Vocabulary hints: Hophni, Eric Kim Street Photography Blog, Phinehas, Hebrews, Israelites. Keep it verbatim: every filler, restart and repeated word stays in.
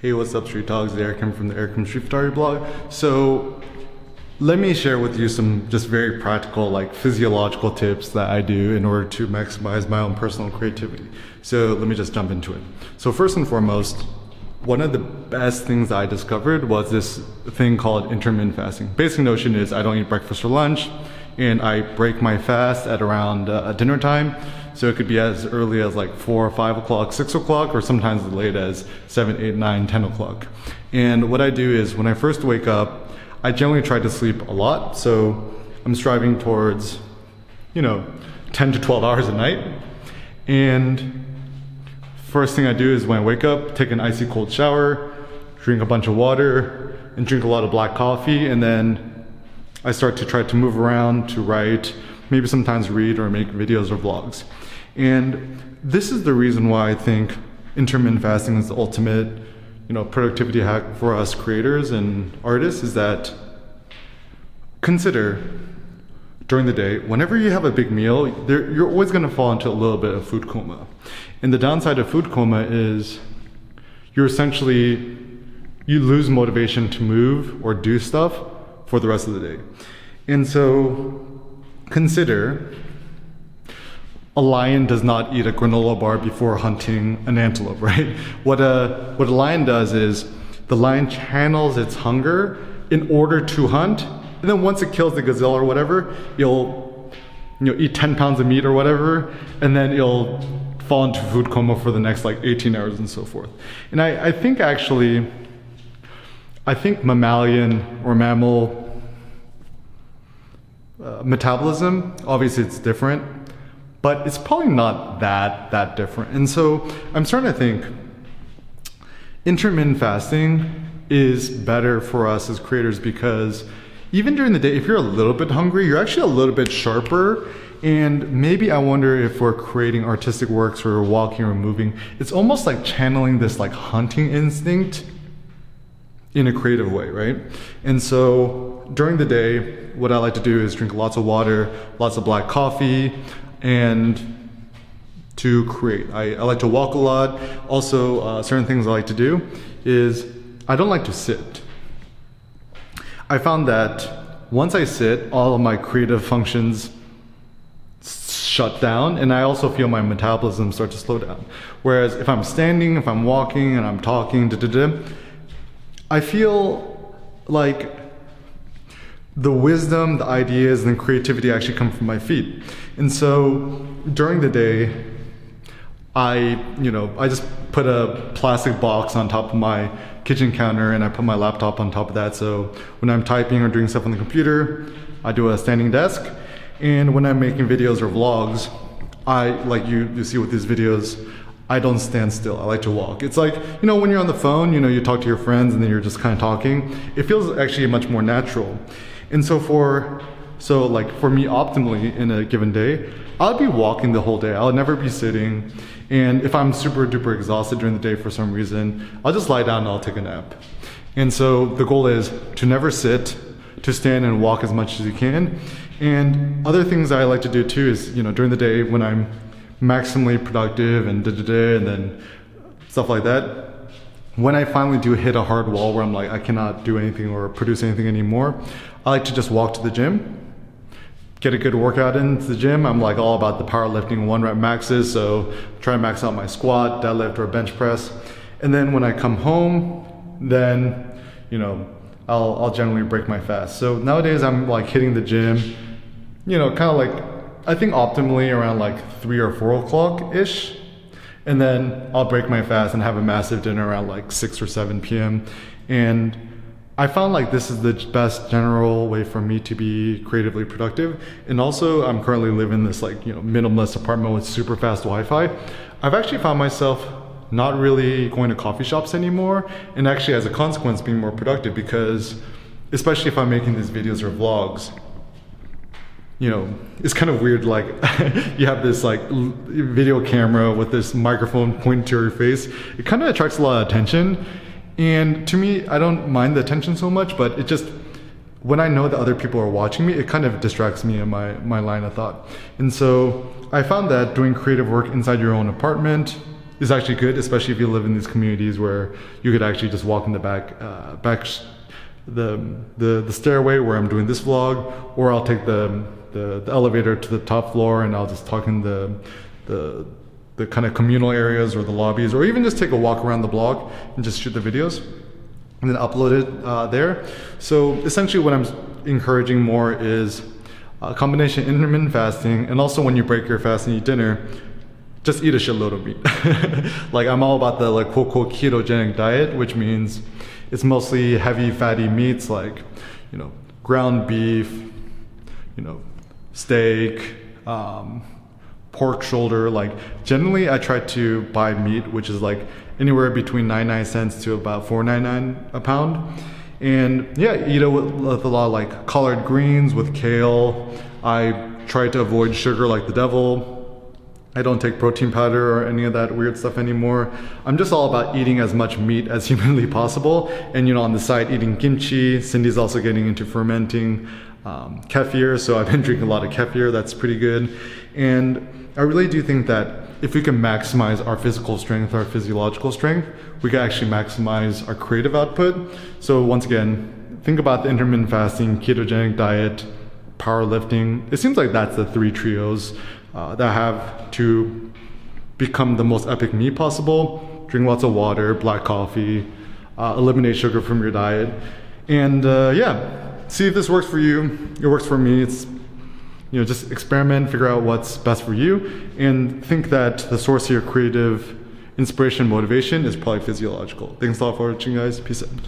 Hey, what's up street dogs? It's Eric Kim from the Eric Kim Street Photography Blog. So let me share with you some just very practical, like physiological tips that I do in order to maximize my own personal creativity. So let me just jump into it. So first and foremost, one of the best things I discovered was this thing called intermittent fasting. Basic notion is I don't eat breakfast or lunch, and I break my fast at around uh, dinner time. So it could be as early as like four or five o'clock, six o'clock, or sometimes as late as seven, eight, nine, ten o'clock. And what I do is when I first wake up, I generally try to sleep a lot. So I'm striving towards, you know, ten to twelve hours a night. And first thing I do is when I wake up, take an icy cold shower, drink a bunch of water, and drink a lot of black coffee, and then I start to try to move around, to write, maybe sometimes read or make videos or vlogs. And this is the reason why I think intermittent fasting is the ultimate, you know, productivity hack for us creators and artists, is that consider during the day, whenever you have a big meal, there, you're always going to fall into a little bit of food coma. And the downside of food coma is you're essentially, you lose motivation to move or do stuff for the rest of the day. And so consider, a lion does not eat a granola bar before hunting an antelope, right? What a, what a lion does is the lion channels its hunger in order to hunt. And then once it kills the gazelle or whatever, it'll you know, eat ten pounds of meat or whatever, and then it'll fall into food coma for the next like eighteen hours and so forth. And I, I think actually, I think mammalian or mammal uh, metabolism, obviously it's different, but it's probably not that, that different. And so I'm starting to think intermittent fasting is better for us as creators, because even during the day, if you're a little bit hungry, you're actually a little bit sharper. And maybe I wonder if we're creating artistic works or walking or moving, it's almost like channeling this like hunting instinct in a creative way, right? And so during the day, what I like to do is drink lots of water, lots of black coffee, and to create. I, I like to walk a lot. Also, uh, certain things I like to do is I don't like to sit. I found that once I sit, all of my creative functions shut down, and I also feel my metabolism start to slow down. Whereas if I'm standing, if I'm walking, and I'm talking, da da da, I feel like the wisdom, the ideas, and the creativity actually come from my feet. And so during the day, I, you know, I just put a plastic box on top of my kitchen counter, and I put my laptop on top of that. So when I'm typing or doing stuff on the computer, I do a standing desk. And when I'm making videos or vlogs, I, like you, you see with these videos, I don't stand still, I like to walk. It's like, you know, when you're on the phone, you know, you talk to your friends and then you're just kind of talking. It feels actually much more natural. And so for, so like for me optimally in a given day, I'll be walking the whole day, I'll never be sitting. And if I'm super duper exhausted during the day for some reason, I'll just lie down and I'll take a nap. And so the goal is to never sit, to stand and walk as much as you can. And other things I like to do too is, you know, during the day when I'm maximally productive and da da da, and then stuff like that, when I finally do hit a hard wall where I'm like, I cannot do anything or produce anything anymore, I like to just walk to the gym, get a good workout into the gym. I'm like all about the powerlifting one rep maxes, so try to max out my squat, deadlift, or bench press. And then when I come home, then, you know, I'll, I'll generally break my fast. So nowadays I'm like hitting the gym, you know, kind of like, I think optimally around like three or four o'clock ish, and then I'll break my fast and have a massive dinner around like six or seven p m And I found like this is the best general way for me to be creatively productive. And also I'm currently living in this like, you know, minimalist apartment with super fast Wi-Fi. I've actually found myself not really going to coffee shops anymore, and actually as a consequence being more productive, because especially if I'm making these videos or vlogs, you know, it's kind of weird, like you have this like video camera with this microphone pointed to your face. It kind of attracts a lot of attention. And to me, I don't mind the attention so much, but it just, when I know that other people are watching me, it kind of distracts me in my, my line of thought. And so I found that doing creative work inside your own apartment, is actually good, especially if you live in these communities where you could actually just walk in the back, uh, back the, the the stairway where I'm doing this vlog, or I'll take the the, the elevator to the top floor and I'll just talk in the the the kind of communal areas or the lobbies, or even just take a walk around the block and just shoot the videos and then upload it uh, there. So essentially what I'm encouraging more is a combination of intermittent fasting, and also when you break your fast and eat dinner, just eat a shitload of meat. Like, I'm all about the like quote unquote ketogenic diet, which means it's mostly heavy fatty meats like, you know, ground beef, you know, steak, um, pork shoulder. Like, generally I try to buy meat which is like anywhere between ninety-nine cents to about four ninety-nine a pound. And yeah, eat it with, with a lot of like collard greens, with kale. I try to avoid sugar like the devil. I don't take protein powder or any of that weird stuff anymore. I'm just all about eating as much meat as humanly possible. And you know, on the side, eating kimchi. Cindy's also getting into fermenting um, kefir, so I've been drinking a lot of kefir. That's pretty good. And I really do think that if we can maximize our physical strength, our physiological strength, we can actually maximize our creative output. So once again, think about the intermittent fasting, ketogenic diet, powerlifting. It seems like that's the three trios uh, that have to become the most epic me possible. Drink lots of water, black coffee, uh, eliminate sugar from your diet. And uh, yeah, see if this works for you. It works for me. It's You know, just experiment, figure out what's best for you, and think that the source of your creative inspiration, motivation is probably physiological. Thanks a lot for watching, guys. Peace out.